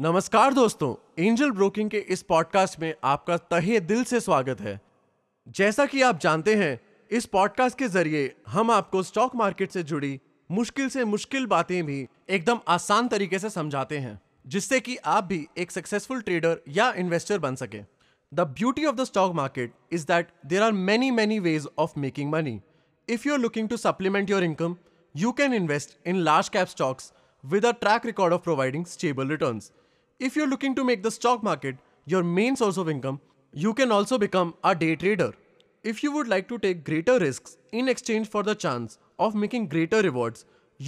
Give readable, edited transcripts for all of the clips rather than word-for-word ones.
नमस्कार दोस्तों, angel broking के इस पॉडकास्ट में आपका तहे दिल से स्वागत है। जैसा कि आप जानते हैं, इस पॉडकास्ट के जरिए हम आपको स्टॉक मार्केट से जुड़ी मुश्किल से मुश्किल बातें भी एकदम आसान तरीके से समझाते हैं, जिससे कि आप भी एक सक्सेसफुल ट्रेडर या इन्वेस्टर बन सके। The beauty of the stock market is that there are many ways of making money. If you are looking to supplement your income, you can invest in large cap stocks with a track record of providing stable returns. If you're looking to make the stock market your main source of income, you can also become a day trader. If you would like to take greater risks in exchange for the chance of making greater rewards,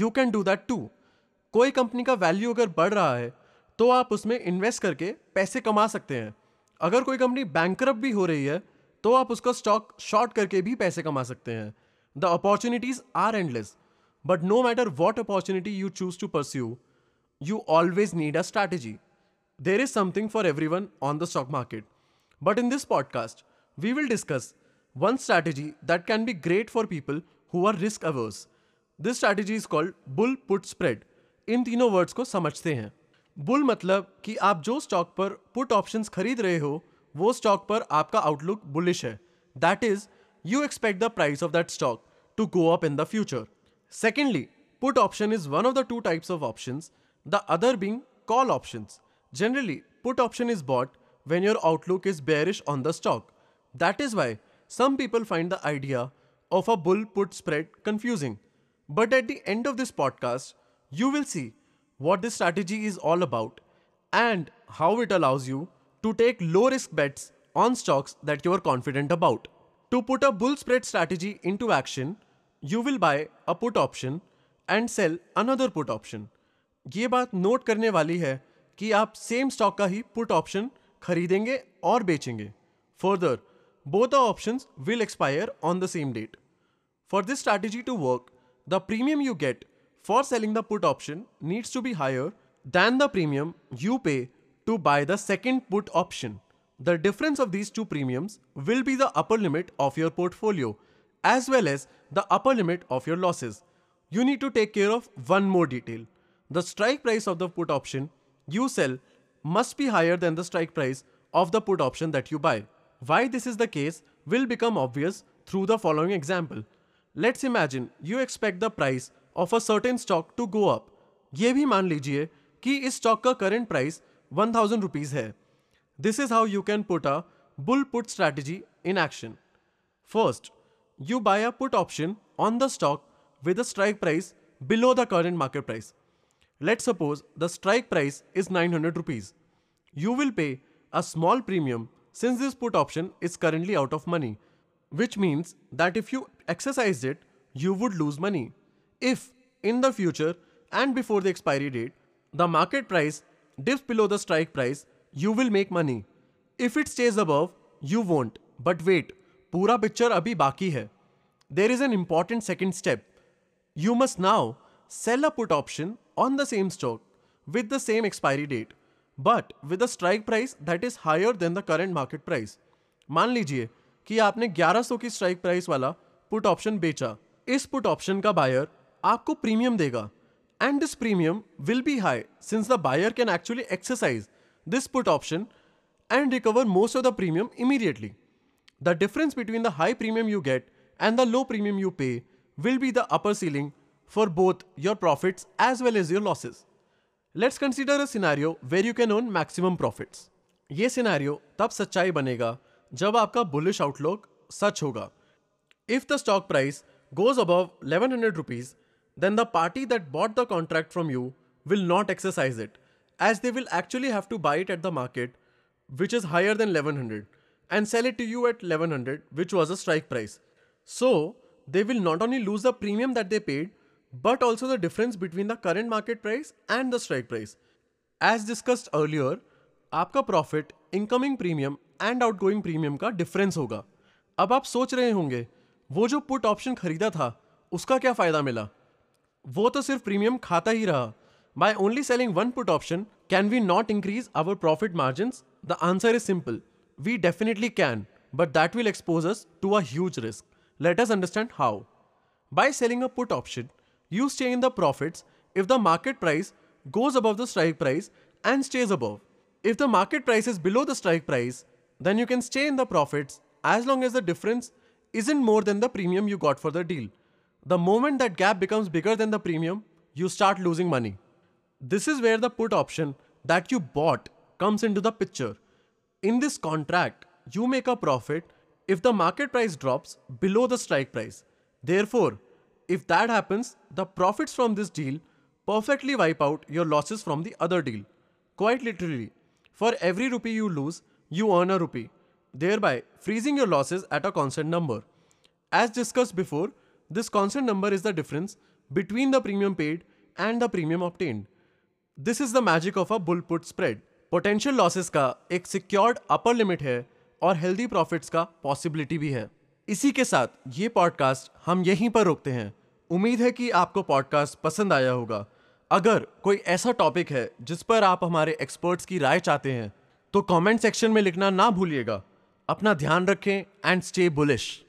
you can do that too. कोई company का value अगर बढ़ रहा है तो आप उसमें invest करके पैसे कमा सकते हैं। अगर कोई कंपनी बैंकरप्ट भी हो रही है तो आप उसका स्टॉक शॉर्ट करके भी पैसे कमा सकते हैं। The opportunities are endless. But no matter what opportunity you choose to pursue, you always need a strategy. There is something for everyone on the stock market. But in this podcast, we will discuss one strategy that can be great for people who are risk averse. This strategy is called Bull Put Spread. इन तीनों words को समझते हैं। Bull मतलब कि आप जो stock पर put options खरीद रहे हो, वो stock पर आपका outlook bullish है. That is, you expect the price of that stock to go up in the future. Secondly, put option is one of the two types of options, the other being call options. Generally, put option is bought when your outlook is bearish on the stock. That is why some people find the idea of a bull put spread confusing. But at the end of this podcast, you will see what this strategy is all about and how it allows you to take low risk bets on stocks that you are confident about. To put a bull spread strategy into action, you will buy a put option and sell another put option. ये बात note करने वाली है कि आप same stock का ही put option खरीदेंगे और बेचेंगे. Further, both the options will expire on the same date. For this strategy to work, the premium you get for selling the put option needs to be higher than the premium you pay to buy the second put option. The difference of these two premiums will be the upper limit of your portfolio, as well as the upper limit of your losses. You need to take care of one more detail. The strike price of the put option you sell must be higher than the strike price of the put option that you buy. Why this is the case will become obvious through the following example. Let's imagine you expect the price of a certain stock to go up. ये भी मान लीजिए कि इस stock का current price 1000 rupees है. This is how you can put a bull put strategy in action. First, you buy a put option on the stock with a strike price below the current market price. Let's suppose the strike price is 900 rupees. You will pay a small premium since this put option is currently out of money, which means that if you exercised it, you would lose money. If in the future and before the expiry date, the market price dips below the strike price, you will make money. If it stays above, you won't. But wait, पूरा picture अभी बाकी है. There is an important second step. You must now sell a put option on the same stock with the same expiry date, but with a strike price that is higher than the current market price. मान लीजिए कि आपने 1100 की strike price वाला put option बेचा. इस put option का buyer आपको premium देगा, and this premium will be high since the buyer can actually exercise this put option and recover most of the premium immediately. The difference between the high premium you get and the low premium you pay will be the upper ceiling for both your profits as well as your losses. Let's consider a scenario where you can earn maximum profits. ये scenario तब सच्चाई बनेगा जब आपका bullish outlook सच होगा. If the stock price goes above 1100 rupees, then the party that bought the contract from you will not exercise it, as they will actually have to buy it at the market, which is higher than 1100. And sell it to you at 1100, which was a strike price. So, they will not only lose the premium that they paid, but also the difference between the current market price and the strike price. As discussed earlier, आपका profit, incoming premium and outgoing premium का difference होगा. अब आप सोच रहे होंगे, वो जो put option खरीदा था, उसका क्या फायदा मिला? वो तो सिर्फ premium खाता ही रहा. By only selling one put option, can we not increase our profit margins? The answer is simple. We definitely can, but that will expose us to a huge risk. Let us understand how. By selling a put option, you stay in the profits if the market price goes above the strike price and stays above. If the market price is below the strike price, then you can stay in the profits as long as the difference isn't more than the premium you got for the deal. The moment that gap becomes bigger than the premium, you start losing money. This is where the put option that you bought comes into the picture. In this contract, you make a profit if the market price drops below the strike price. Therefore, if that happens, the profits from this deal perfectly wipe out your losses from the other deal. Quite literally, for every rupee you lose, you earn a rupee, thereby freezing your losses at a constant number. As discussed before, this constant number is the difference between the premium paid and the premium obtained. This is the magic of a bull put spread. Potential losses का एक secured upper limit है और healthy profits का possibility भी है। इसी के साथ ये पॉडकास्ट हम यहीं पर रोकते हैं। उम्मीद है कि आपको पॉडकास्ट पसंद आया होगा। अगर कोई ऐसा टॉपिक है जिस पर आप हमारे एक्सपर्ट्स की राय चाहते हैं तो कमेंट सेक्शन में लिखना ना भूलिएगा। अपना ध्यान रखें एंड स्टे बुलिश।